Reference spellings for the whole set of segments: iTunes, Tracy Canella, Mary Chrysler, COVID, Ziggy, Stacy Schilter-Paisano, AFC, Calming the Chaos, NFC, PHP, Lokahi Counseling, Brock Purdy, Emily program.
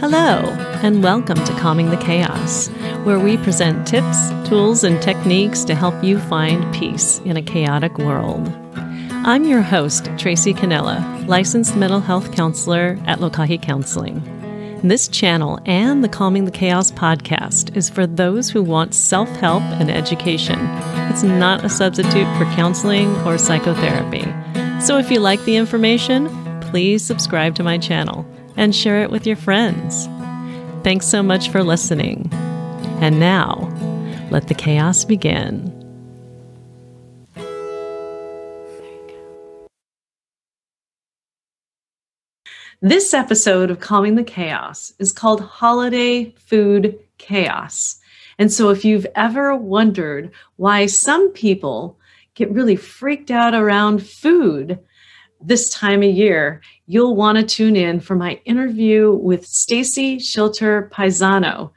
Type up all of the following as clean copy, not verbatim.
Hello, and welcome to Calming the Chaos, where we present tips, tools, and techniques to help you find peace in a chaotic world. I'm your host, Tracy Canella, licensed mental health counselor at Lokahi Counseling. This channel and the Calming the Chaos podcast is for those who want self-help and education. It's not a substitute for counseling or psychotherapy. So if you like the information, please subscribe to my channel and share it with your friends. Thanks so much for listening. And now, let the chaos begin. There you go. This episode of Calming the Chaos is called Holiday Food Chaos. And so if you've ever wondered why some people get really freaked out around food this time of year, you'll want to tune in for my interview with Stacy Schilter-Paisano.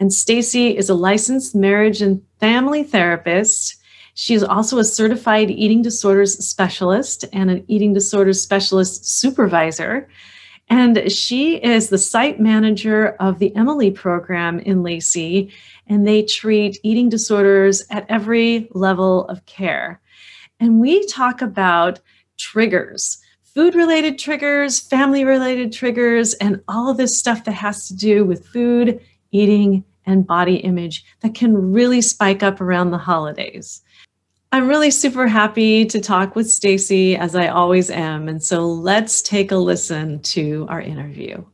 And Stacy is a licensed marriage and family therapist. She's also a certified eating disorders specialist and an eating disorders specialist supervisor. And she is the site manager of the Emily program in Lacey, and they treat eating disorders at every level of care. And we talk about triggers, food-related triggers, family-related triggers, and all of this stuff that has to do with food, eating, and body image that can really spike up around the holidays. I'm really super happy to talk with Stacy, as I always am, and so let's take a listen to our interview.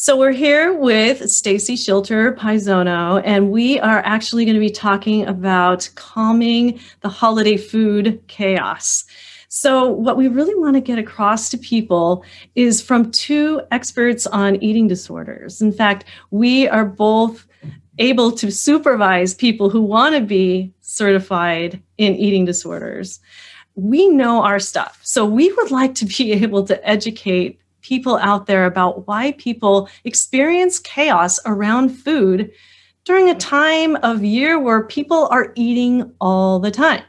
So we're here with Stacy Schilter-Paisano, and we are actually going to be talking about calming the holiday food chaos. So what we really want to get across to people is from two experts on eating disorders. In fact, we are both able to supervise people who want to be certified in eating disorders. We know our stuff, so we would like to be able to educate people out there about why people experience chaos around food during a time of year where people are eating all the time.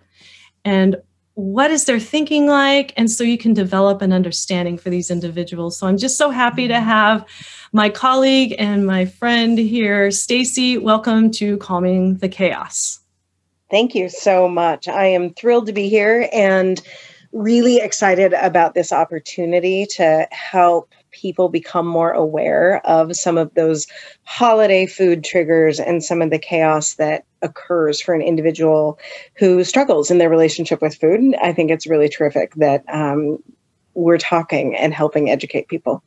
And what is their thinking like? And so you can develop an understanding for these individuals. So I'm just so happy to have my colleague and my friend here. Stacy, welcome to Calming the Chaos. Thank you so much. I am thrilled to be here and really excited about this opportunity to help people become more aware of some of those holiday food triggers and some of the chaos that occurs for an individual who struggles in their relationship with food. I think it's really terrific that we're talking and helping educate people.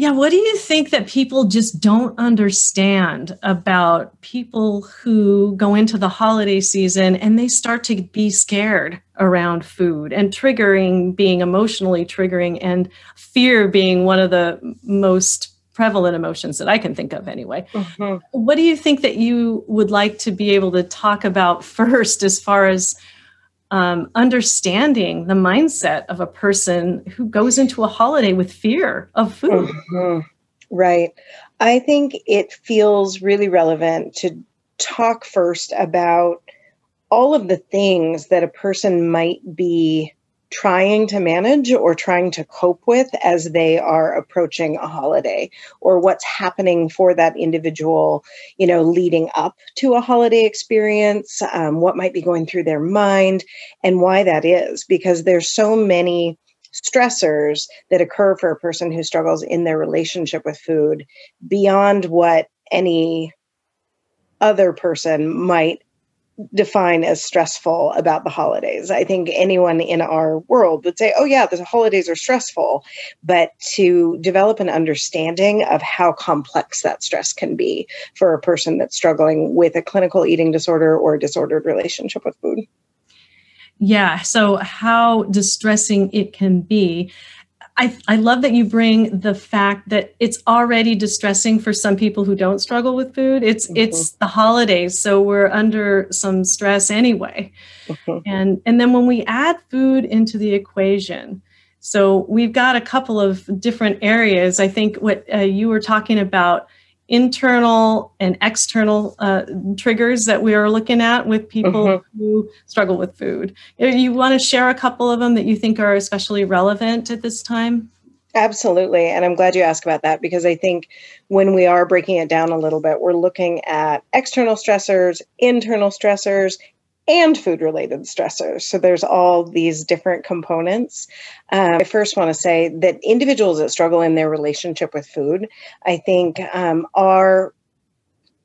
Yeah, what do you think that people just don't understand about people who go into the holiday season and they start to be scared around food, and triggering being emotionally triggering and fear being one of the most prevalent emotions that I can think of anyway? Mm-hmm. What do you think that you would like to be able to talk about first as far as understanding the mindset of a person who goes into a holiday with fear of food? Mm-hmm. Right. I think it feels really relevant to talk first about all of the things that a person might be trying to manage or trying to cope with as they are approaching a holiday, or what's happening for that individual, you know, leading up to a holiday experience, what might be going through their mind, and why that is, because there's so many stressors that occur for a person who struggles in their relationship with food beyond what any other person might define as stressful about the holidays. I think anyone in our world would say, oh yeah, the holidays are stressful, but to develop an understanding of how complex that stress can be for a person that's struggling with a clinical eating disorder or a disordered relationship with food. Yeah, so how distressing it can be. I love that you bring the fact that it's already distressing for some people who don't struggle with food. It's the holidays, so we're under some stress anyway. Mm-hmm. And then when we add food into the equation, so we've got a couple of different areas. I think what you were talking about internal and external triggers that we are looking at with people who struggle with food. You want to share a couple of them that you think are especially relevant at this time? Absolutely. And I'm glad you asked about that, because I think when we are breaking it down a little bit, we're looking at external stressors, internal stressors, and food-related stressors. So there's all these different components. I first want to say that individuals that struggle in their relationship with food, I think, are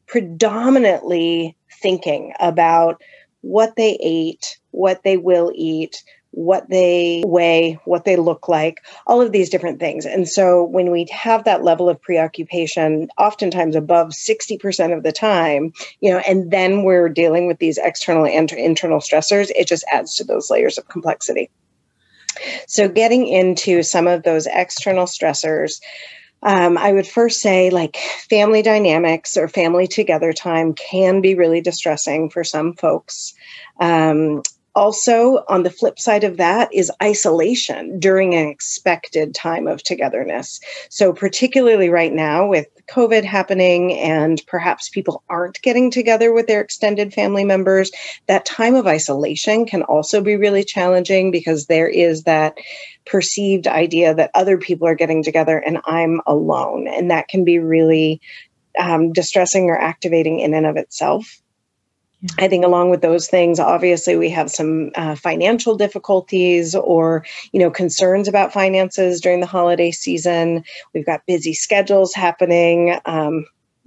predominantly thinking about what they ate, what they will eat, what they weigh, what they look like, all of these different things. And so when we have that level of preoccupation, oftentimes above 60% of the time, you know, and then we're dealing with these external and internal stressors, it just adds to those layers of complexity. So getting into some of those external stressors, I would first say, like, family dynamics or family together time can be really distressing for some folks. Also, on the flip side of that is isolation during an expected time of togetherness. So particularly right now with COVID happening, and perhaps people aren't getting together with their extended family members, that time of isolation can also be really challenging, because there is that perceived idea that other people are getting together and I'm alone. And that can be really distressing or activating in and of itself. I think along with those things, obviously, we have some financial difficulties or, you know, concerns about finances during the holiday season. We've got busy schedules happening.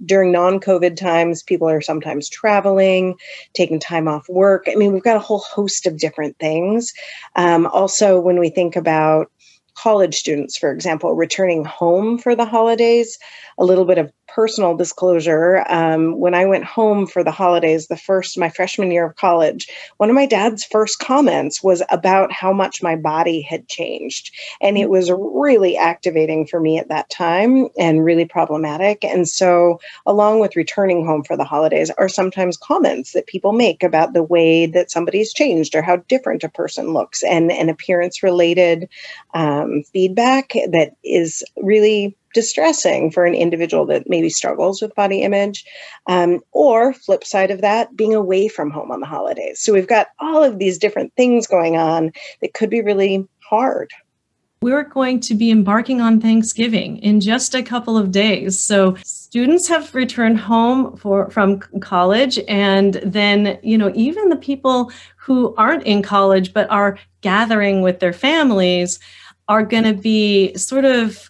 During non-COVID times, people are sometimes traveling, taking time off work. I mean, we've got a whole host of different things. Also, when we think about college students, for example, returning home for the holidays, a little bit of personal disclosure. When I went home for the holidays, my freshman year of college, one of my dad's first comments was about how much my body had changed. And it was really activating for me at that time and really problematic. And so along with returning home for the holidays are sometimes comments that people make about the way that somebody's changed or how different a person looks, and appearance related feedback that is really distressing for an individual that maybe struggles with body image, or flip side of that, being away from home on the holidays. So we've got all of these different things going on that could be really hard. We're going to be embarking on Thanksgiving in just a couple of days. So students have returned home from college, and then, you know, even the people who aren't in college but are gathering with their families are going to be sort of,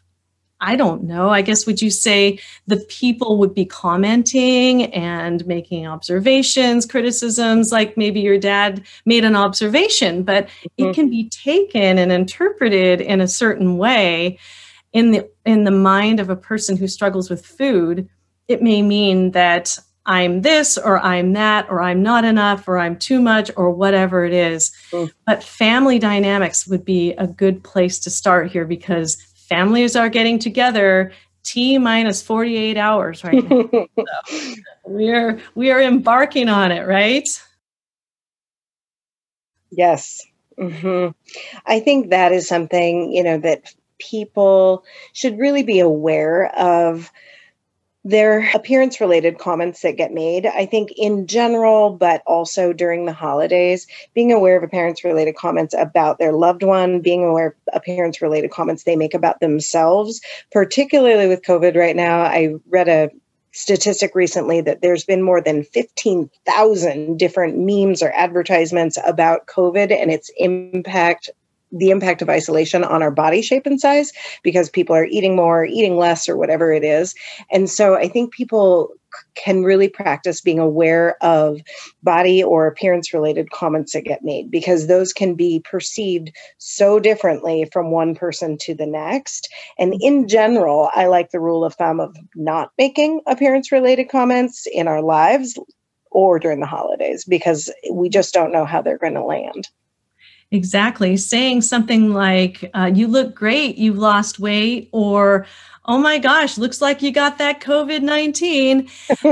I don't know, I guess, would you say the people would be commenting and making observations, criticisms, like maybe your dad made an observation, but it can be taken and interpreted in a certain way. In the mind of a person who struggles with food, it may mean that I'm this, or I'm that, or I'm not enough, or I'm too much, or whatever it is. But family dynamics would be a good place to start here, because families are getting together T minus 48 hours right now. So we are embarking on it, right? Yes. I think that is something, you know, that people should really be aware of, their appearance-related comments that get made, I think in general, but also during the holidays, being aware of appearance-related comments about their loved one, being aware of appearance-related comments they make about themselves, particularly with COVID right now. I read a statistic recently that there's been more than 15,000 different memes or advertisements about COVID and its impact, the impact of isolation on our body shape and size, because people are eating more, eating less, or whatever it is. And so I think people can really practice being aware of body or appearance related comments that get made, because those can be perceived so differently from one person to the next. And in general, I like the rule of thumb of not making appearance related comments in our lives or during the holidays, because we just don't know how they're going to land. Exactly. Saying something like, you look great, you've lost weight, or, oh my gosh, looks like you got that COVID-19.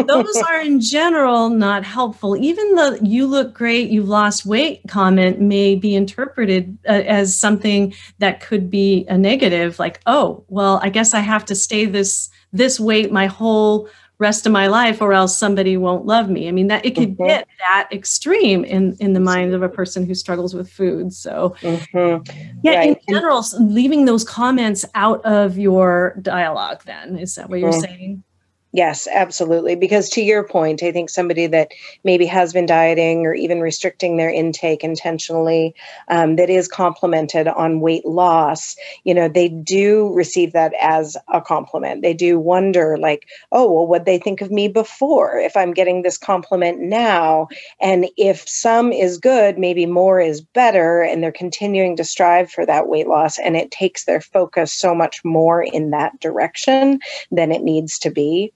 Those are in general not helpful. Even the you look great, you've lost weight comment may be interpreted as something that could be a negative, like, oh, well, I guess I have to stay this weight my whole rest of my life or else somebody won't love me. I mean, that it could get that extreme in the mind of a person who struggles with food. So yeah, right. In general, leaving those comments out of your dialogue then, is that what you're saying? Yes, absolutely. Because to your point, I think somebody that maybe has been dieting or even restricting their intake intentionally, that is complimented on weight loss, you know, they do receive that as a compliment. They do wonder like, oh, well, what'd they think of me before if I'm getting this compliment now? And if some is good, maybe more is better. And they're continuing to strive for that weight loss. And it takes their focus so much more in that direction than it needs to be.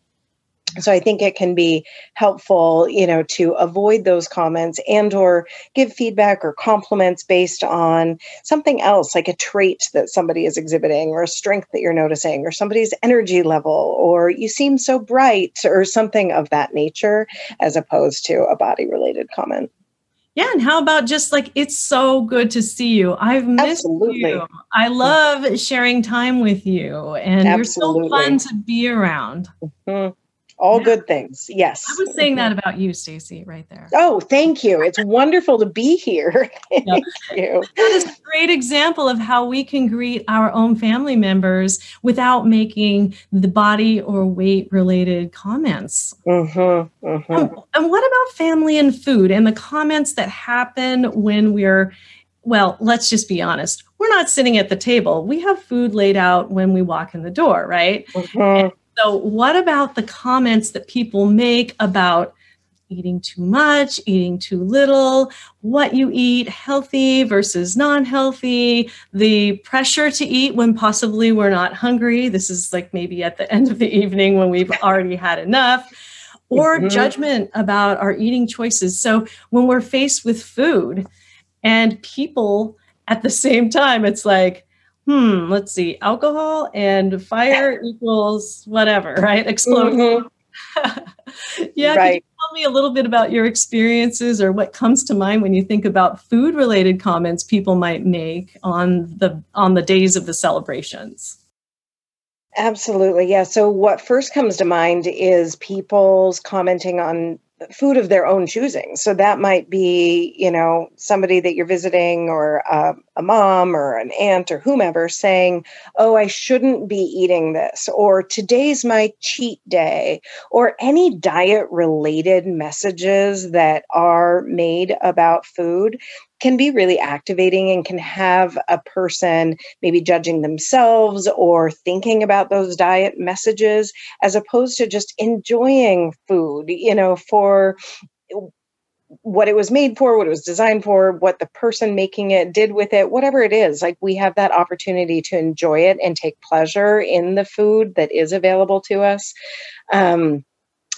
So I think it can be helpful, you know, to avoid those comments and or give feedback or compliments based on something else, like a trait that somebody is exhibiting or a strength that you're noticing or somebody's energy level, or you seem so bright or something of that nature, as opposed to a body related comment. Yeah. And how about just like, it's so good to see you. I've missed you. I love sharing time with you and you're so fun to be around. All good things. Yes. I was saying that about you, Stacy, right there. Oh, thank you. It's wonderful to be here. Thank you. That is a great example of how we can greet our own family members without making the body or weight related comments. And what about family and food and the comments that happen when we're, well, let's just be honest. We're not sitting at the table. We have food laid out when we walk in the door, right? So what about the comments that people make about eating too much, eating too little, what you eat, healthy versus non-healthy, the pressure to eat when possibly we're not hungry. This is like maybe at the end of the evening when we've already had enough, or judgment about our eating choices. So when we're faced with food and people at the same time, it's like, let's see, alcohol and fire equals whatever, right? Explosion. Could you tell me a little bit about your experiences or what comes to mind when you think about food-related comments people might make on the days of the celebrations? Absolutely, yeah. So what first comes to mind is people's commenting on food of their own choosing. So that might be, you know, somebody that you're visiting or a mom or an aunt or whomever saying, oh, I shouldn't be eating this, or today's my cheat day, or any diet related messages that are made about food can be really activating and can have a person maybe judging themselves or thinking about those diet messages as opposed to just enjoying food, you know, for what it was made for, what it was designed for, what the person making it did with it, whatever it is. Like, we have that opportunity to enjoy it and take pleasure in the food that is available to us.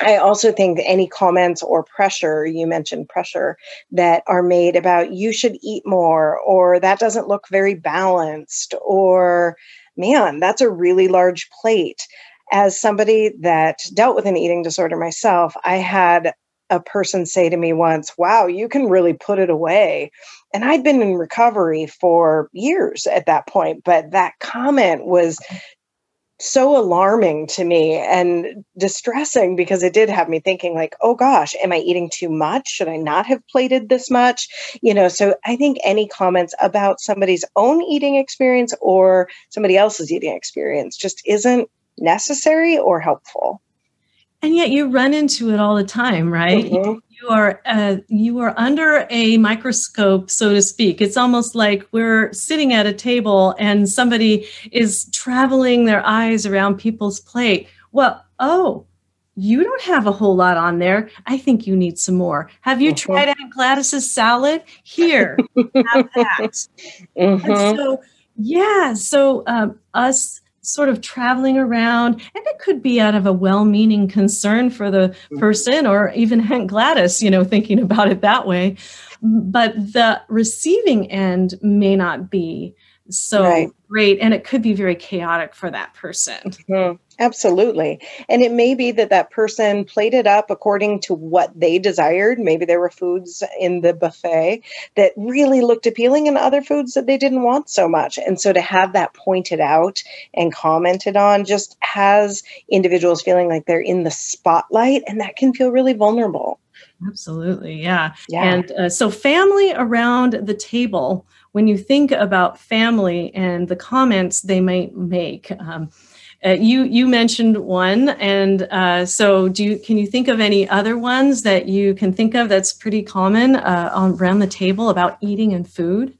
I also think any comments or pressure, you mentioned pressure, that are made about you should eat more, or that doesn't look very balanced, or man, that's a really large plate. As somebody that dealt with an eating disorder myself, I had a person say to me once, wow, you can really put it away. And I'd been in recovery for years at that point, but that comment was so alarming to me and distressing, because it did have me thinking like, oh gosh, am I eating too much? Should I not have plated this much? You know, so I think any comments about somebody's own eating experience or somebody else's eating experience just isn't necessary or helpful. And yet you run into it all the time, right? You are under a microscope, so to speak. It's almost like we're sitting at a table and somebody is traveling their eyes around people's plate. Well, oh, you don't have a whole lot on there. I think you need some more. Have you tried Aunt Gladys's salad? Here, have that. And so, yeah, so us sort of traveling around, and it could be out of a well-meaning concern for the person, or even Aunt Gladys, you know, thinking about it that way. But the receiving end may not be so great. And it could be very chaotic for that person. Mm-hmm. Absolutely. And it may be that that person played it up according to what they desired. Maybe there were foods in the buffet that really looked appealing and other foods that they didn't want so much. And so to have that pointed out and commented on just has individuals feeling like they're in the spotlight, and that can feel really vulnerable. Absolutely. Yeah. And so family around the table, when you think about family and the comments they might make, you mentioned one. And so can you think of any other ones that you can think of that's pretty common around the table about eating and food?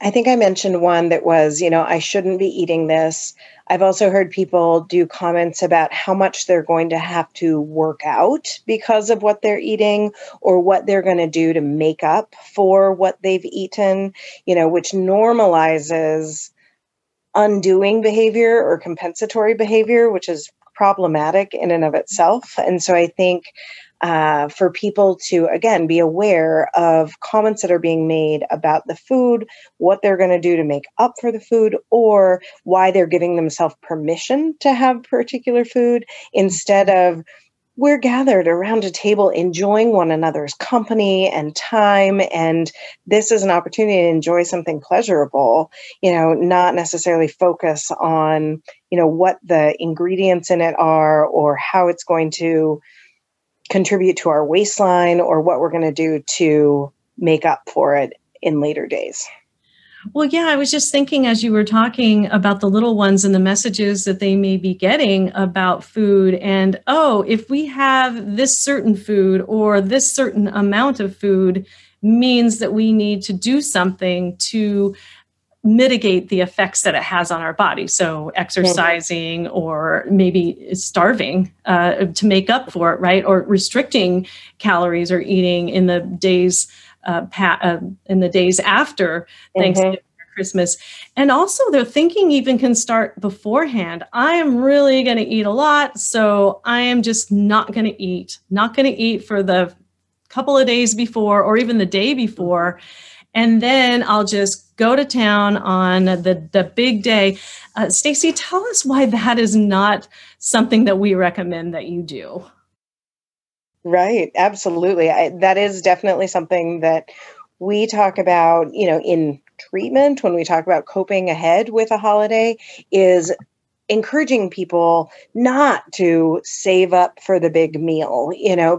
I think I mentioned one that was, I shouldn't be eating this. I've also heard people do comments about how much they're going to have to work out because of what they're eating, or what they're going to do to make up for what they've eaten, which normalizes undoing behavior or compensatory behavior, which is problematic in and of itself. And so I think for people to, again, be aware of comments that are being made about the food, what they're going to do to make up for the food, or why they're giving themselves permission to have particular food, instead of, we're gathered around a table enjoying one another's company and time, and this is an opportunity to enjoy something pleasurable, not necessarily focus on, what the ingredients in it are, or how it's going to contribute to our waistline, or what we're going to do to make up for it in later days. Well, yeah, I was just thinking as you were talking about the little ones and the messages that they may be getting about food, and, if we have this certain food or this certain amount of food, means that we need to do something to mitigate the effects that it has on our body. So exercising or maybe starving to make up for it, right? Or restricting calories or eating in the days after Thanksgiving or Christmas. And also their thinking even can start beforehand. I am really going to eat a lot, so I am just not going to eat for the couple of days before or even the day before. And then I'll just go to town on the big day. Stacy, tell us why that is not something that we recommend that you do. Right. Absolutely. That is definitely something that we talk about, in treatment when we talk about coping ahead with a holiday, is encouraging people not to save up for the big meal,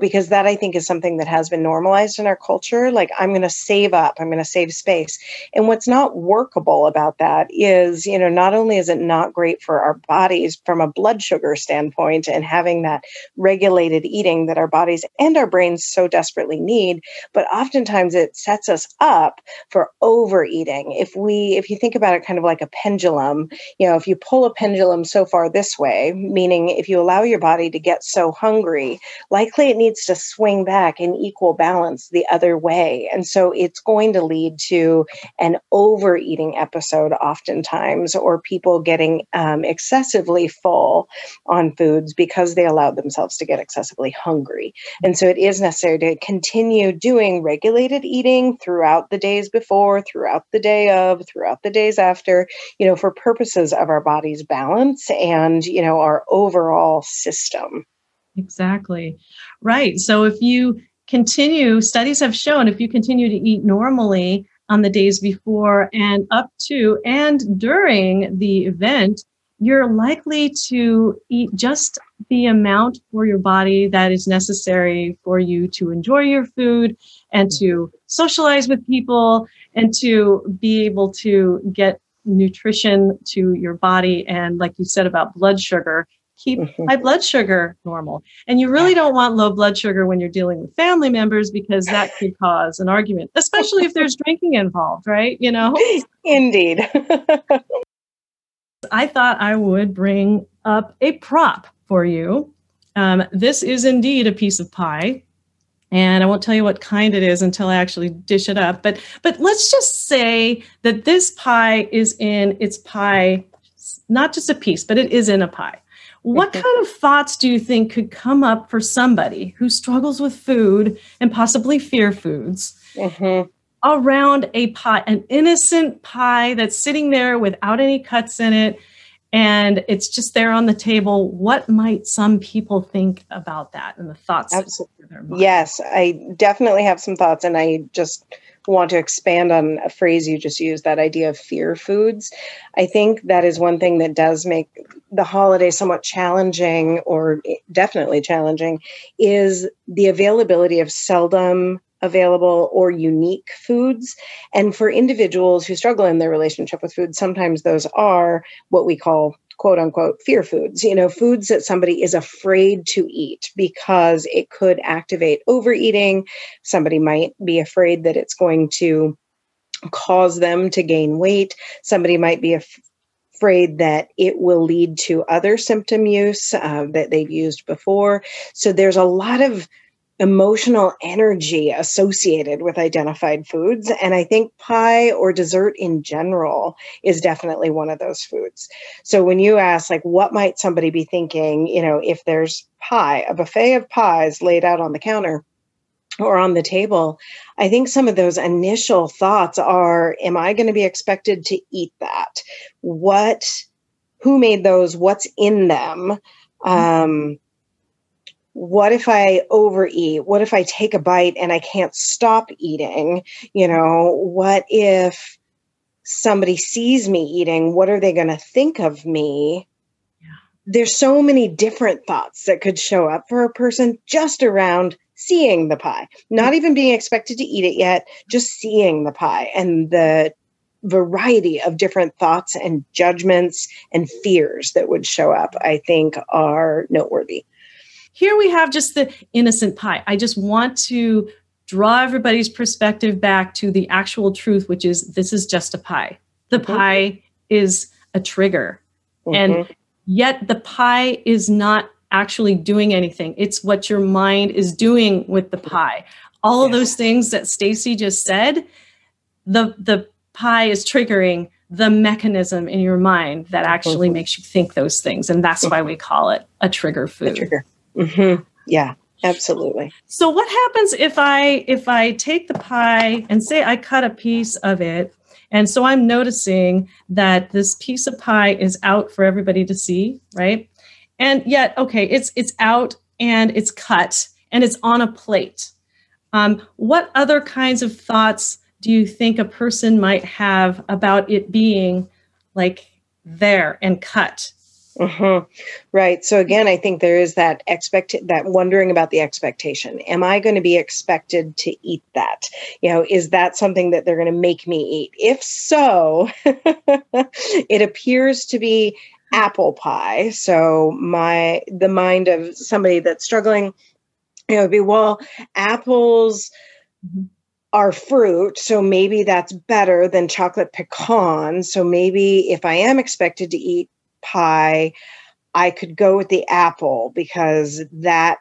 because that, I think, is something that has been normalized in our culture. Like, I'm going to save up, I'm going to save space. And what's not workable about that is, not only is it not great for our bodies from a blood sugar standpoint and having that regulated eating that our bodies and our brains so desperately need, but oftentimes it sets us up for overeating. If you think about it kind of like a pendulum, if you pull a pendulum so far this way, meaning if you allow your body to get so hungry, likely it needs to swing back in equal balance the other way. And so it's going to lead to an overeating episode oftentimes, or people getting excessively full on foods because they allowed themselves to get excessively hungry. And so it is necessary to continue doing regulated eating throughout the days before, throughout the day of, throughout the days after, for purposes of our body's balance and, our overall system. Exactly. Right. So studies have shown if you continue to eat normally on the days before and up to and during the event, you're likely to eat just the amount for your body that is necessary for you to enjoy your food and to socialize with people and to be able to get nutrition to your body. And like you said about blood sugar, keep high blood sugar normal. And you really don't want low blood sugar when you're dealing with family members, because that could cause an argument, especially if there's drinking involved, right? Indeed. I thought I would bring up a prop for you. This is indeed a piece of pie. And I won't tell you what kind it is until I actually dish it up. But let's just say that this pie is in its pie, not just a piece, but it is in a pie. What kind of thoughts do you think could come up for somebody who struggles with food and possibly fear foods around a pie, an innocent pie that's sitting there without any cuts in it. And it's just there on the table. What might some people think about that and the thoughts? Absolutely. Yes, I definitely have some thoughts. And I just want to expand on a phrase you just used, that idea of fear foods. I think that is one thing that does make the holiday somewhat challenging, or definitely challenging, is the availability of seldom available or unique foods. And for individuals who struggle in their relationship with food, sometimes those are what we call quote unquote fear foods, you know, foods that somebody is afraid to eat because it could activate overeating. Somebody might be afraid that it's going to cause them to gain weight. Somebody might be afraid that it will lead to other symptom use that they've used before. So there's a lot of emotional energy associated with identified foods. And I think pie or dessert in general is definitely one of those foods. So when you ask, like, what might somebody be thinking, you know, if there's pie, a buffet of pies laid out on the counter or on the table, I think some of those initial thoughts are, am I going to be expected to eat that? Who made those? What's in them? What if I overeat? What if I take a bite and I can't stop eating? You know, what if somebody sees me eating? What are they going to think of me? Yeah. There's so many different thoughts that could show up for a person just around seeing the pie, not even being expected to eat it yet, just seeing the pie, and the variety of different thoughts and judgments and fears that would show up, I think, are noteworthy. Here we have just the innocent pie. I just want to draw everybody's perspective back to the actual truth, which is this is just a pie. The pie is a trigger. And yet the pie is not actually doing anything. It's what your mind is doing with the pie. All of those things that Stacy just said, the pie is triggering the mechanism in your mind that actually makes you think those things. And that's why we call it a trigger food. Yeah, absolutely. So what happens if I take the pie and say I cut a piece of it, and so I'm noticing that this piece of pie is out for everybody to see, right? And yet, okay, it's out and it's cut and it's on a plate. What other kinds of thoughts do you think a person might have about it being like there and cut? Right. So again, I think there is that that wondering about the expectation. Am I going to be expected to eat that? You know, is that something that they're going to make me eat? If so, it appears to be apple pie. So the mind of somebody that's struggling, you know, would be, well, apples are fruit, so maybe that's better than chocolate pecan. So maybe if I am expected to eat pie, I could go with the apple because that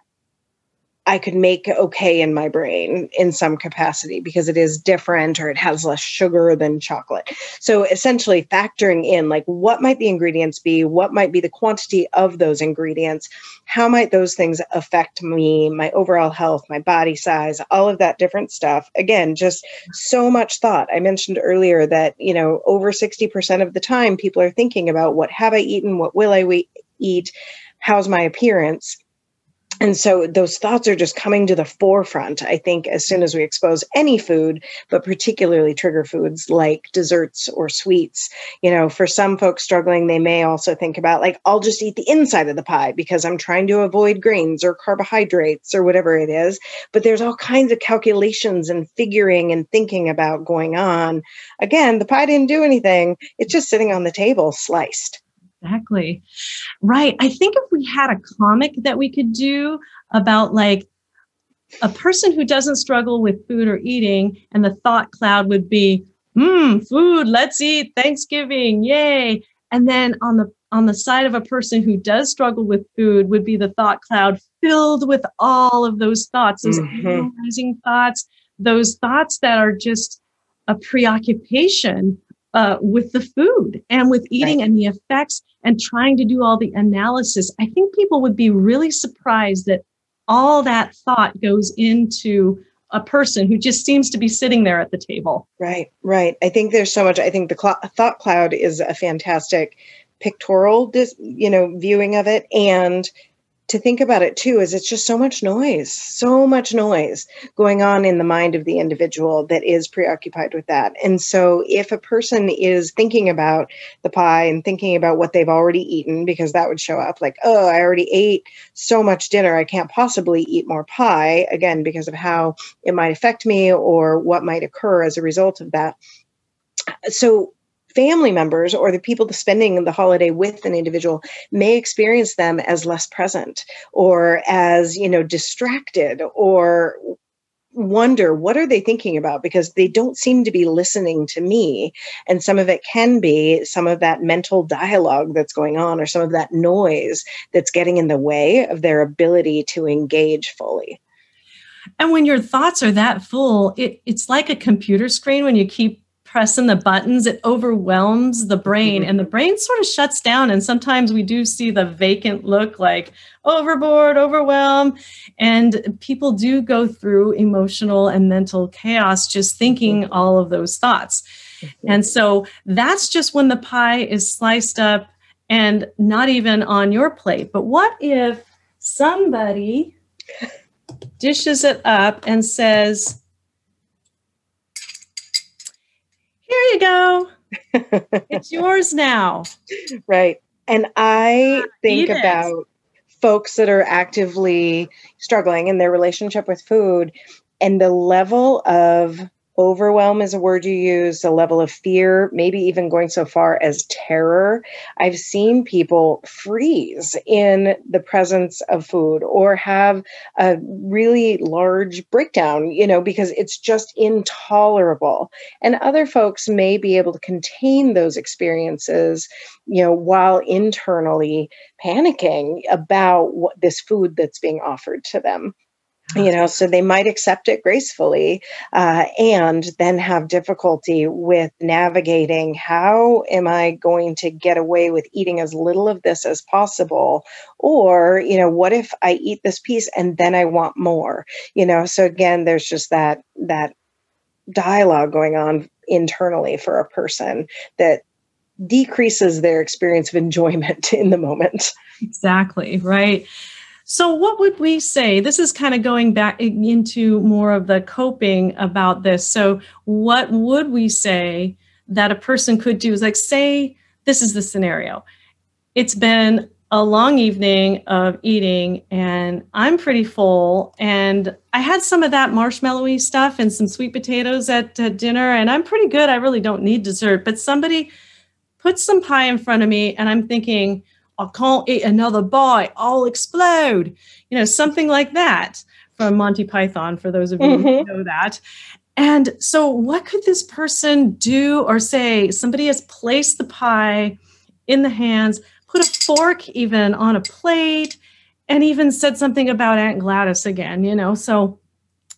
I could make okay in my brain in some capacity because it is different or it has less sugar than chocolate. So essentially factoring in, like, what might the ingredients be? What might be the quantity of those ingredients? How might those things affect me, my overall health, my body size, all of that different stuff? Again, just so much thought. I mentioned earlier that, you know, over 60% of the time people are thinking about what have I eaten? What will I eat? How's my appearance? And so those thoughts are just coming to the forefront, I think, as soon as we expose any food, but particularly trigger foods like desserts or sweets. You know, for some folks struggling, they may also think about, like, I'll just eat the inside of the pie because I'm trying to avoid grains or carbohydrates or whatever it is. But there's all kinds of calculations and figuring and thinking about going on. Again, the pie didn't do anything. It's just sitting on the table sliced. Exactly. Right. I think if we had a comic that we could do about, like, a person who doesn't struggle with food or eating, and the thought cloud would be, food, let's eat, Thanksgiving, yay. And then on the side of a person who does struggle with food would be the thought cloud filled with all of those thoughts, those analyzing thoughts, those thoughts that are just a preoccupation with the food and with eating and the effects and trying to do all the analysis. I think people would be really surprised that all that thought goes into a person who just seems to be sitting there at the table. Right, right. I think there's so much. I think the thought cloud is a fantastic pictorial, viewing of it. And to think about it too, is it's just so much noise going on in the mind of the individual that is preoccupied with that. And so if a person is thinking about the pie and thinking about what they've already eaten, because that would show up like, oh, I already ate so much dinner, I can't possibly eat more pie, again, because of how it might affect me or what might occur as a result of that. So family members or the people spending the holiday with an individual may experience them as less present or as, distracted, or wonder, what are they thinking about? Because they don't seem to be listening to me. And some of it can be some of that mental dialogue that's going on, or some of that noise that's getting in the way of their ability to engage fully. And when your thoughts are that full, it's like a computer screen. When you keep pressing the buttons, it overwhelms the brain, mm-hmm. and the brain sort of shuts down. And sometimes we do see the vacant look, like overboard, overwhelm. And people do go through emotional and mental chaos, just thinking all of those thoughts. Mm-hmm. And so that's just when the pie is sliced up and not even on your plate. But what if somebody dishes it up and says, "Here you go. It's yours now." Right. And I think about folks that are actively struggling in their relationship with food, and the level of overwhelm is a word you use, the level of fear, maybe even going so far as terror. I've seen people freeze in the presence of food or have a really large breakdown, because it's just intolerable. And other folks may be able to contain those experiences, while internally panicking about this food that's being offered to them. So they might accept it gracefully, and then have difficulty with navigating, how am I going to get away with eating as little of this as possible? Or, what if I eat this piece and then I want more? So again, there's just that dialogue going on internally for a person that decreases their experience of enjoyment in the moment. Exactly, right. So what would we say? This is kind of going back into more of the coping about this. So what would we say that a person could do? Is like, say, this is the scenario. It's been a long evening of eating and I'm pretty full, and I had some of that marshmallowy stuff and some sweet potatoes at dinner, and I'm pretty good. I really don't need dessert, but somebody puts some pie in front of me and I'm thinking, I can't eat another bite, I'll explode. Something like that from Monty Python, for those of you who know that. And so what could this person do or say? Somebody has placed the pie in the hands, put a fork even on a plate, and even said something about Aunt Gladys again, So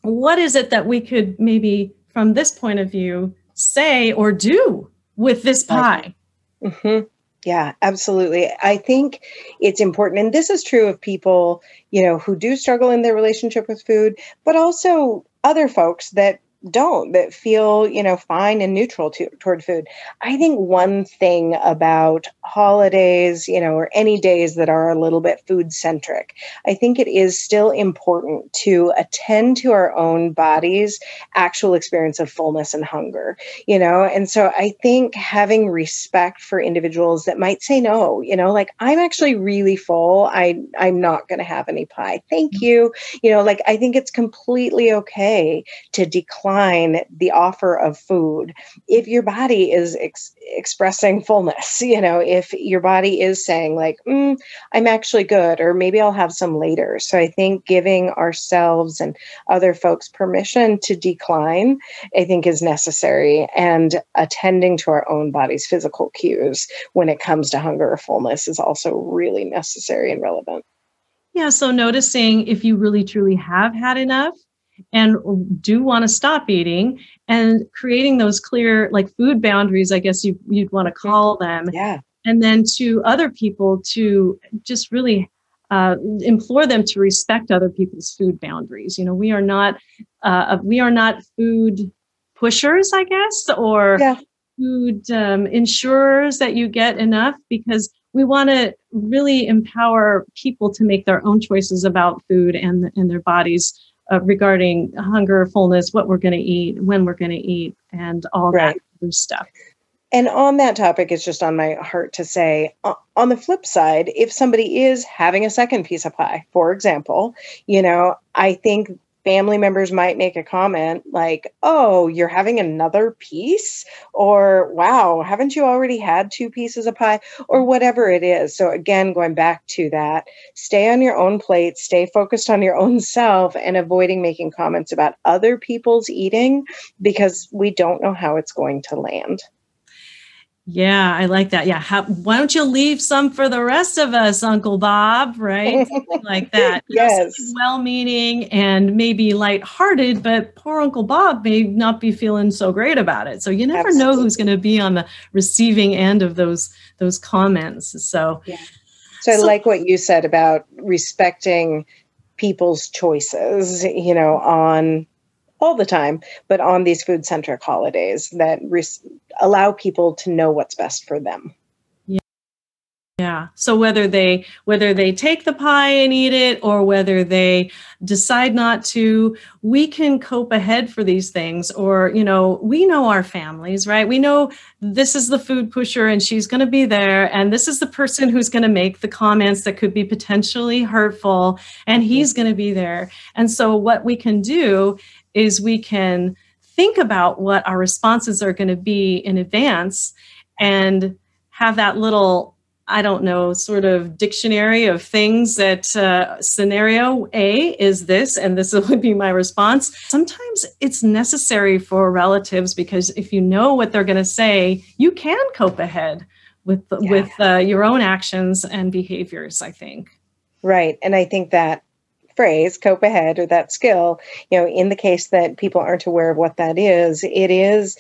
what is it that we could maybe, from this point of view, say or do with this pie? Mm-hmm. Yeah, absolutely. I think it's important. And this is true of people, who do struggle in their relationship with food, but also other folks that don't, that feel, fine and neutral toward food. I think one thing about holidays, or any days that are a little bit food centric, I think it is still important to attend to our own body's actual experience of fullness and hunger, And so I think having respect for individuals that might say no, like, I'm actually really full. I'm not going to have any pie. Thank you. Like, I think it's completely okay to decline the offer of food if your body is expressing fullness, if your body is saying like, I'm actually good, or maybe I'll have some later. So I think giving ourselves and other folks permission to decline, I think, is necessary, and attending to our own body's physical cues when it comes to hunger or fullness is also really necessary and relevant. Yeah. So noticing if you really truly have had enough and do want to stop eating, and creating those clear, like, food boundaries, I guess you'd want to call them. Yeah. And then to other people, to just really implore them to respect other people's food boundaries. We are not we are not food pushers, I guess, or food insurers that you get enough, because we want to really empower people to make their own choices about food and their bodies regarding hunger, fullness, what we're going to eat, when we're going to eat, and all that other stuff. And on that topic, it's just on my heart to say, on the flip side, if somebody is having a second piece of pie, for example, you know, I think family members might make a comment like, oh, you're having another piece, or wow, haven't you already had two pieces of pie, or whatever it is. So again, going back to that, stay on your own plate, stay focused on your own self, and avoiding making comments about other people's eating, because we don't know how it's going to land. Yeah, I like that. Yeah. Why don't you leave some for the rest of us, Uncle Bob, right? Something like that. Yes. Well-meaning and maybe lighthearted, but poor Uncle Bob may not be feeling so great about it. So you never know who's going to be on the receiving end of those comments. So, so I like what you said about respecting people's choices, you know, on all the time, but on these food-centric holidays that allow people to know what's best for them. Yeah. So whether they take the pie and eat it, or whether they decide not to, we can cope ahead for these things. Or, you know, we know our families, right? We know this is the food pusher and she's going to be there. And this is the person who's going to make the comments that could be potentially hurtful, and he's going to be there. And so what we can do is we can think about what our responses are going to be in advance and have that little, I don't know, sort of dictionary of things that scenario A is this, and this would be my response. Sometimes it's necessary for relatives, because if you know what they're going to say, you can cope ahead with your own actions and behaviors, I think. Right. And I think that phrase, cope ahead, or that skill, you know, in the case that people aren't aware of what that is, it is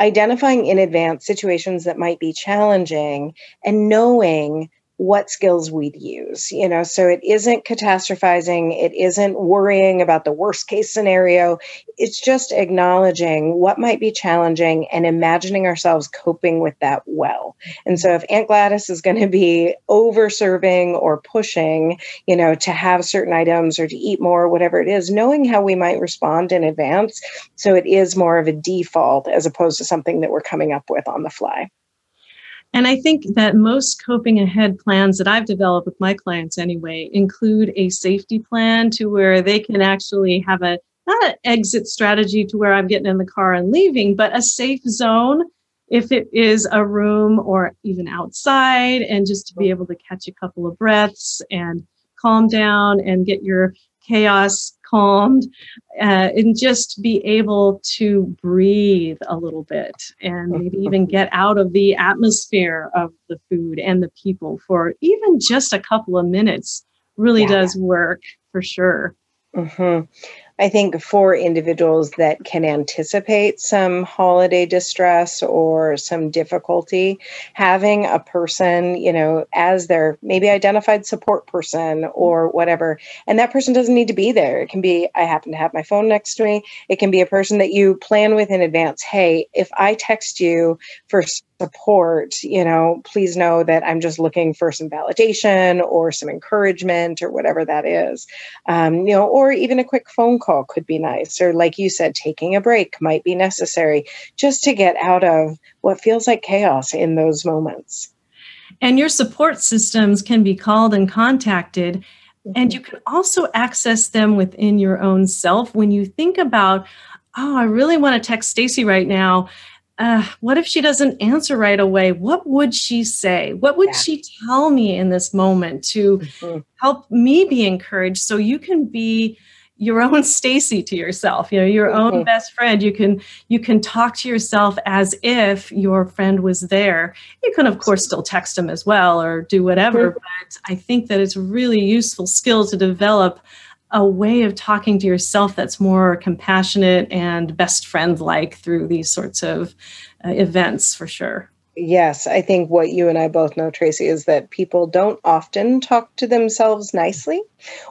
identifying in advance situations that might be challenging and knowing what skills we'd use, you know, so it isn't catastrophizing. It isn't worrying about the worst case scenario. It's just acknowledging what might be challenging and imagining ourselves coping with that well. And so if Aunt Gladys is going to be over serving or pushing, you know, to have certain items or to eat more, whatever it is, knowing how we might respond in advance. So it is more of a default as opposed to something that we're coming up with on the fly. And I think that most coping ahead plans that I've developed with my clients anyway include a safety plan to where they can actually have a, not an exit strategy to where I'm getting in the car and leaving, but a safe zone if it is a room or even outside, and just to be able to catch a couple of breaths and calm down and get your chaos calmed, and just be able to breathe a little bit and maybe even get out of the atmosphere of the food and the people for even just a couple of minutes really does work for sure. Mm-hmm. I think for individuals that can anticipate some holiday distress or some difficulty, having a person, you know, as their maybe identified support person or whatever, and that person doesn't need to be there. It can be, I happen to have my phone next to me. It can be a person that you plan with in advance. Hey, if I text you for support, you know, please know that I'm just looking for some validation or some encouragement or whatever that is, you know, or even a quick phone call could be nice. Or like you said, taking a break might be necessary just to get out of what feels like chaos in those moments. And your support systems can be called and contacted. Mm-hmm. And you can also access them within your own self. When you think about, oh, I really want to text Stacy right now. What if she doesn't answer right away? What would she say? What would she tell me in this moment to help me be encouraged? So you can be your own Stacy to yourself, you know, your own best friend. You can talk to yourself as if your friend was there. You can, of course, still text them as well or do whatever. But I think that it's a really useful skill to develop a way of talking to yourself that's more compassionate and best friend-like through these sorts of events for sure. Yes, I think what you and I both know, Tracy, is that people don't often talk to themselves nicely,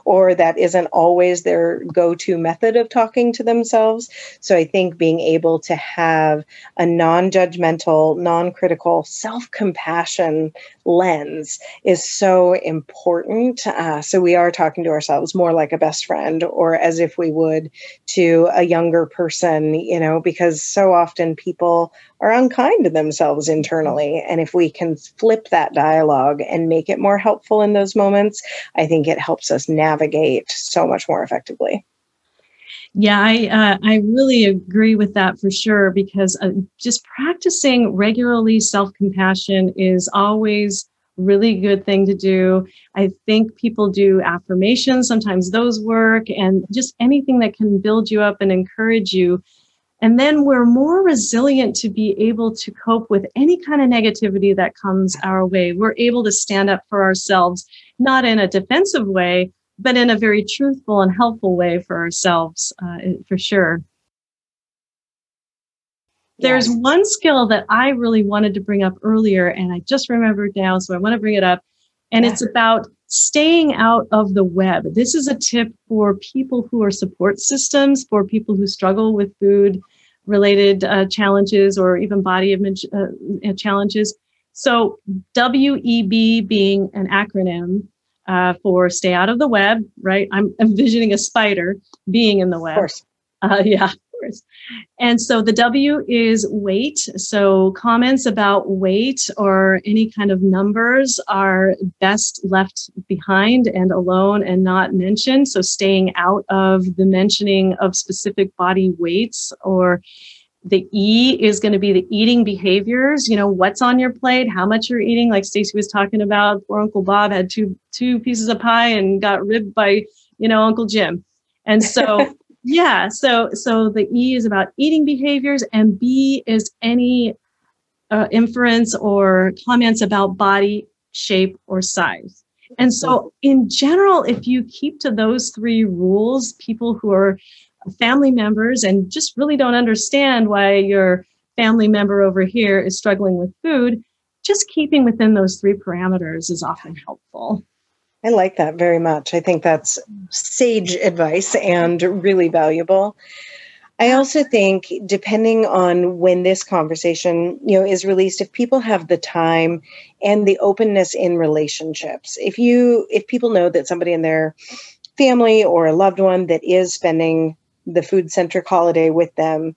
or that isn't always their go-to method of talking to themselves. So I think being able to have a non-judgmental, non-critical, self-compassion lens is so important. So we are talking to ourselves more like a best friend, or as if we would to a younger person, you know, because so often people are unkind to themselves internally. And if we can flip that dialogue and make it more helpful in those moments, I think it helps us navigate so much more effectively. Yeah, I really agree with that for sure, because just practicing regularly self-compassion is always really good thing to do. I think people do affirmations, sometimes those work, and just anything that can build you up and encourage you. And then we're more resilient to be able to cope with any kind of negativity that comes our way. We're able to stand up for ourselves, not in a defensive way, but in a very truthful and helpful way for ourselves, for sure. Yes. There's one skill that I really wanted to bring up earlier, and I just remembered now, so I want to bring it up. And it's about staying out of the web. This is a tip for people who are support systems, for people who struggle with food-related challenges or even body image challenges. So WEB being an acronym for stay out of the web, right? I'm envisioning a spider being in the web. Of course. Yeah, of course. And so the W is weight. So comments about weight or any kind of numbers are best left behind and alone and not mentioned. So staying out of the mentioning of specific body weights. Or the E is going to be the eating behaviors, you know, what's on your plate, how much you're eating. Like Stacy was talking about, poor Uncle Bob had two pieces of pie and got ribbed by, you know, Uncle Jim. And so, yeah, so the E is about eating behaviors, and B is any inference or comments about body shape or size. And so in general, if you keep to those three rules, people who are family members and just really don't understand why your family member over here is struggling with food, just keeping within those three parameters is often helpful. I like that very much. I think that's sage advice and really valuable. I also think, depending on when this conversation, you know, is released, if people have the time and the openness in relationships, if people know that somebody in their family or a loved one that is spending the food-centric holiday with them,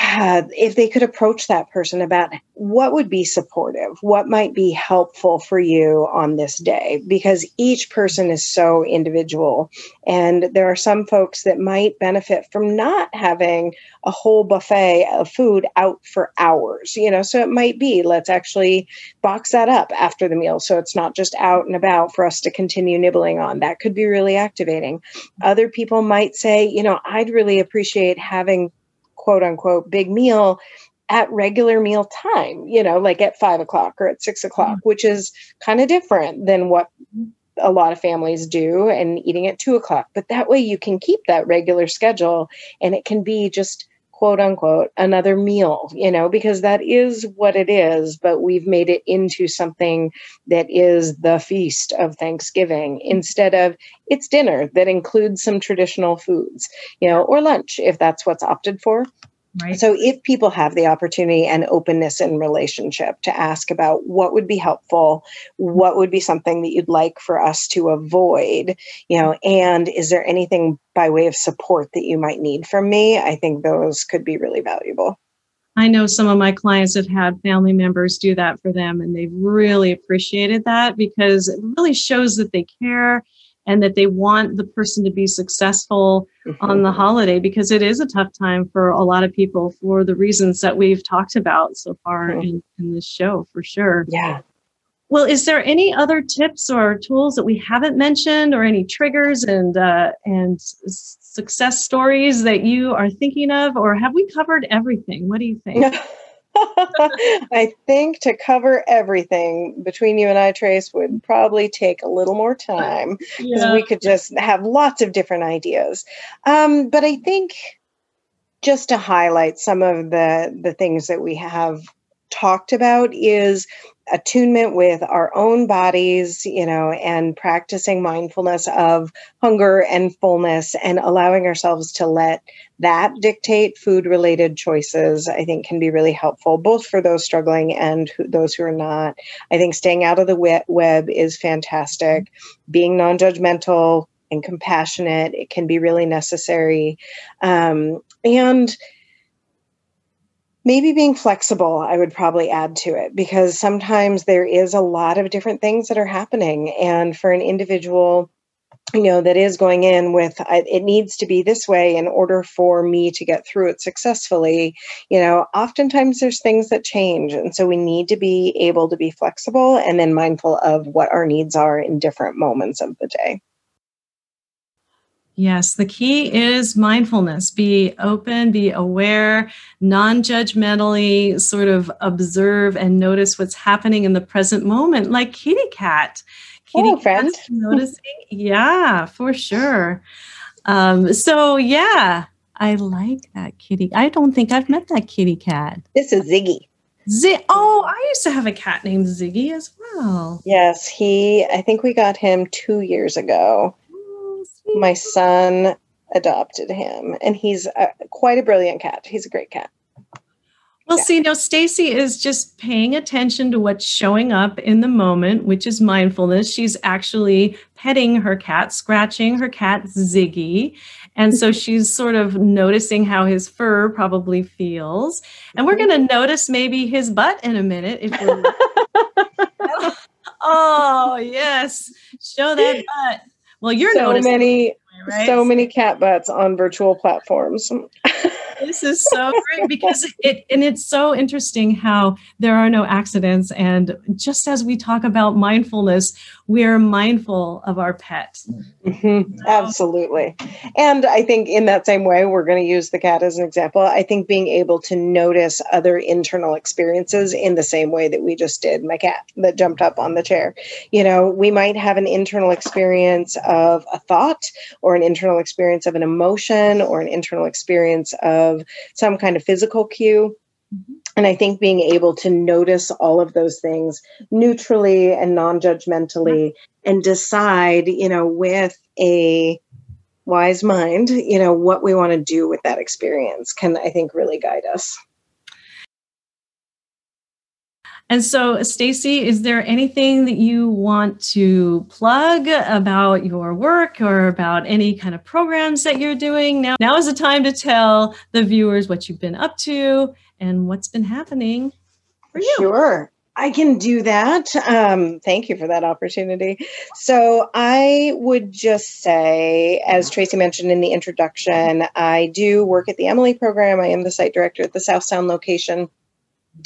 if they could approach that person about what would be supportive, what might be helpful for you on this day, because each person is so individual. And there are some folks that might benefit from not having a whole buffet of food out for hours, you know, so it might be, let's actually box that up after the meal. So it's not just out and about for us to continue nibbling on. That could be really activating. Other people might say, you know, I'd really appreciate having quote unquote big meal at regular meal time, you know, like at 5 o'clock or at 6 o'clock, which is kind of different than what a lot of families do and eating at 2 o'clock. But that way you can keep that regular schedule, and it can be just quote unquote another meal, you know, because that is what it is, but we've made it into something that is the feast of Thanksgiving instead of it's dinner that includes some traditional foods, you know, or lunch if that's what's opted for. Right. So if people have the opportunity and openness in relationship to ask about what would be helpful, what would be something that you'd like for us to avoid, you know, and is there anything by way of support that you might need from me? I think those could be really valuable. I know some of my clients have had family members do that for them, and they've really appreciated that because it really shows that they care and that they want the person to be successful on the holiday, because it is a tough time for a lot of people for the reasons that we've talked about so far in this show, for sure. Yeah. Well, is there any other tips or tools that we haven't mentioned, or any triggers and success stories that you are thinking of, or have we covered everything? What do you think? I think to cover everything between you and I, Trace, would probably take a little more time, because we could just have lots of different ideas. But I think just to highlight some of the things that we have talked about is attunement with our own bodies, you know, and practicing mindfulness of hunger and fullness and allowing ourselves to let that dictate food-related choices, I think can be really helpful, both for those struggling and those who are not. I think staying out of the web is fantastic. Being non-judgmental and compassionate, it can be really necessary. And maybe being flexible, I would probably add to it, because sometimes there is a lot of different things that are happening. And for an individual, you know, that is going in with, it needs to be this way in order for me to get through it successfully, you know, oftentimes there's things that change. And so we need to be able to be flexible and then mindful of what our needs are in different moments of the day. Yes, the key is mindfulness. Be open, be aware, non-judgmentally sort of observe and notice what's happening in the present moment, like kitty cat. Kitty cat is noticing. Yeah, for sure. So, I like that kitty. I don't think I've met that kitty cat. This is Ziggy. I used to have a cat named Ziggy as well. Yes, I think we got him 2 years ago. My son adopted him, and he's quite a brilliant cat. He's a great cat. Well, yeah. See, now Stacy is just paying attention to what's showing up in the moment, which is mindfulness. She's actually petting her cat, scratching her cat, Ziggy. And so she's sort of noticing how his fur probably feels. And we're going to notice maybe his butt in a minute. If we're... Oh, yes. Show that butt. Well, you're noticing so many cat butts on virtual platforms. This is so great, because it's so interesting how there are no accidents. And just as we talk about mindfulness, we're mindful of our pet. Mm-hmm. Absolutely. And I think in that same way, we're going to use the cat as an example. I think being able to notice other internal experiences in the same way that we just did my cat that jumped up on the chair. You know, we might have an internal experience of a thought, or an internal experience of an emotion, or an internal experience of some kind of physical cue. And I think being able to notice all of those things neutrally and non-judgmentally and decide, you know, with a wise mind, you know, what we want to do with that experience can, I think, really guide us. And so, Stacy, is there anything that you want to plug about your work or about any kind of programs that you're doing? Now is the time to tell the viewers what you've been up to and what's been happening for you. Sure. I can do that. Thank you for that opportunity. So I would just say, as Tracy mentioned in the introduction, I do work at the Emily program. I am the site director at the South Sound location.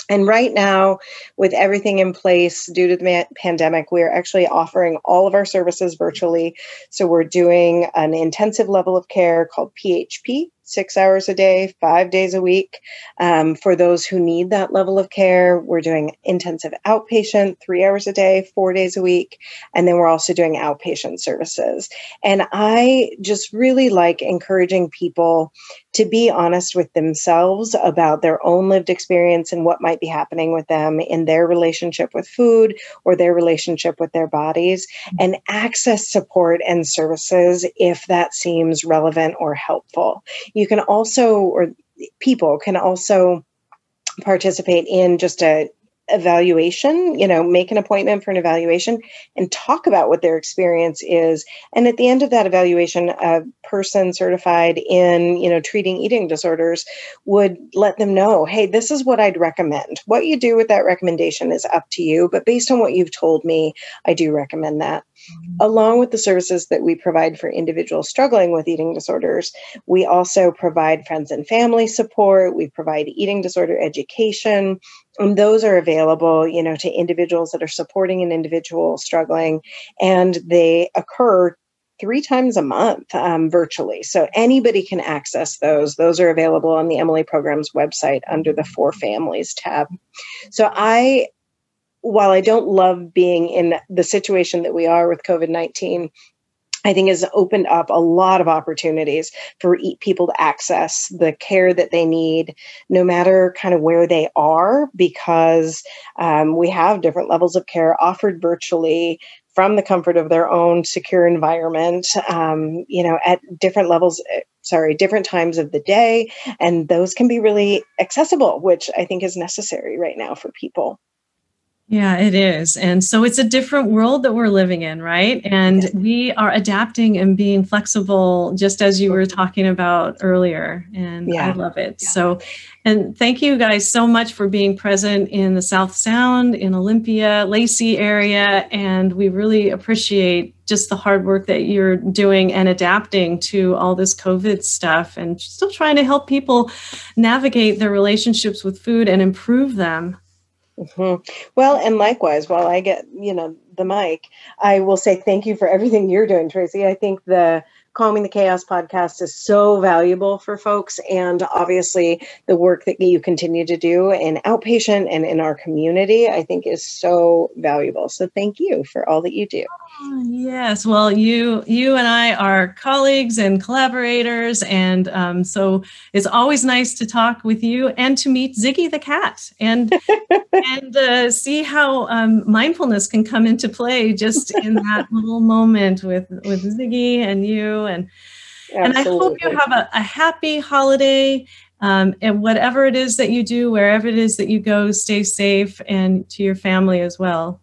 And right now, with everything in place due to the pandemic, we are actually offering all of our services virtually. So we're doing an intensive level of care called PHP, 6 hours a day, 5 days a week. For those who need that level of care, we're doing intensive outpatient, 3 hours a day, 4 days a week. And then we're also doing outpatient services. And I just really like encouraging people to be honest with themselves about their own lived experience and what might be happening with them in their relationship with food or their relationship with their bodies, and access support and services if that seems relevant or helpful. You can also, or people can also participate in just a evaluation, you know, make an appointment for an evaluation and talk about what their experience is. And at the end of that evaluation, a person certified in, you know, treating eating disorders would let them know, hey, this is what I'd recommend. What you do with that recommendation is up to you, but based on what you've told me, I do recommend that. Along with the services that we provide for individuals struggling with eating disorders, we also provide friends and family support. We provide eating disorder education. And those are available, you know, to individuals that are supporting an individual struggling, and they occur 3 times a month virtually. So anybody can access those. Those are available on the Emily Program's website under the For Families tab. So while I don't love being in the situation that we are with COVID-19, I think has opened up a lot of opportunities for people to access the care that they need, no matter kind of where they are, because we have different levels of care offered virtually from the comfort of their own secure environment, at different levels, different times of the day. And those can be really accessible, which I think is necessary right now for people. Yeah, it is. And so it's a different world that we're living in, right? And we are adapting and being flexible, just as you were talking about earlier. And I love it. Yeah. So, and thank you guys so much for being present in the South Sound, in Olympia, Lacey area. And we really appreciate just the hard work that you're doing and adapting to all this COVID stuff and still trying to help people navigate their relationships with food and improve them. Mm-hmm. Well, and likewise, while I get, the mic, I will say thank you for everything you're doing, Tracy. I think the Calming the Chaos podcast is so valuable for folks, and obviously the work that you continue to do in outpatient and in our community, I think, is so valuable. So thank you for all that you do. Yes. Well, you and I are colleagues and collaborators, and so it's always nice to talk with you and to meet Ziggy the cat and see how mindfulness can come into play just in that little moment with Ziggy and you. And I hope you have a happy holiday, and whatever it is that you do, wherever it is that you go, stay safe, and to your family as well.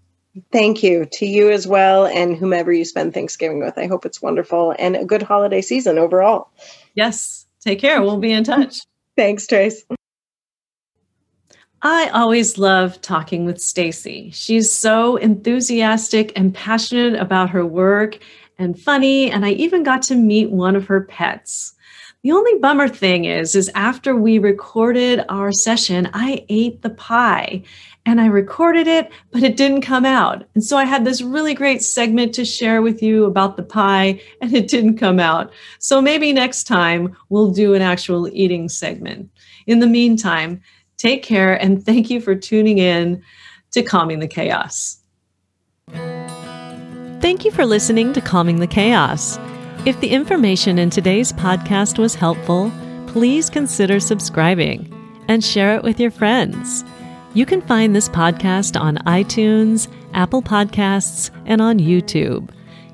Thank you. To you as well, and whomever you spend Thanksgiving with. I hope it's wonderful and a good holiday season overall. Yes. Take care. We'll be in touch. Thanks, Trace. I always love talking with Stacy. She's so enthusiastic and passionate about her work and funny, and I even got to meet one of her pets. The only bummer thing is after we recorded our session, I ate the pie and I recorded it, but it didn't come out. And so I had this really great segment to share with you about the pie, and it didn't come out. So maybe next time we'll do an actual eating segment. In the meantime, take care, and thank you for tuning in to Calming the Chaos. Thank you for listening to Calming the Chaos. If the information in today's podcast was helpful, please consider subscribing and share it with your friends. You can find this podcast on iTunes, Apple Podcasts, and on YouTube.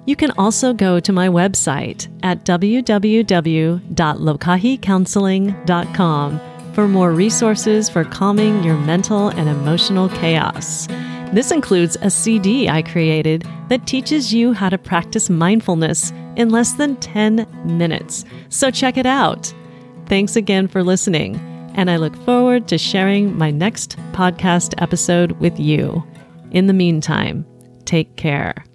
You can also go to my website at www.lokahicounseling.com for more resources for calming your mental and emotional chaos. This includes a CD I created that teaches you how to practice mindfulness in less than 10 minutes. So check it out. Thanks again for listening, and I look forward to sharing my next podcast episode with you. In the meantime, take care.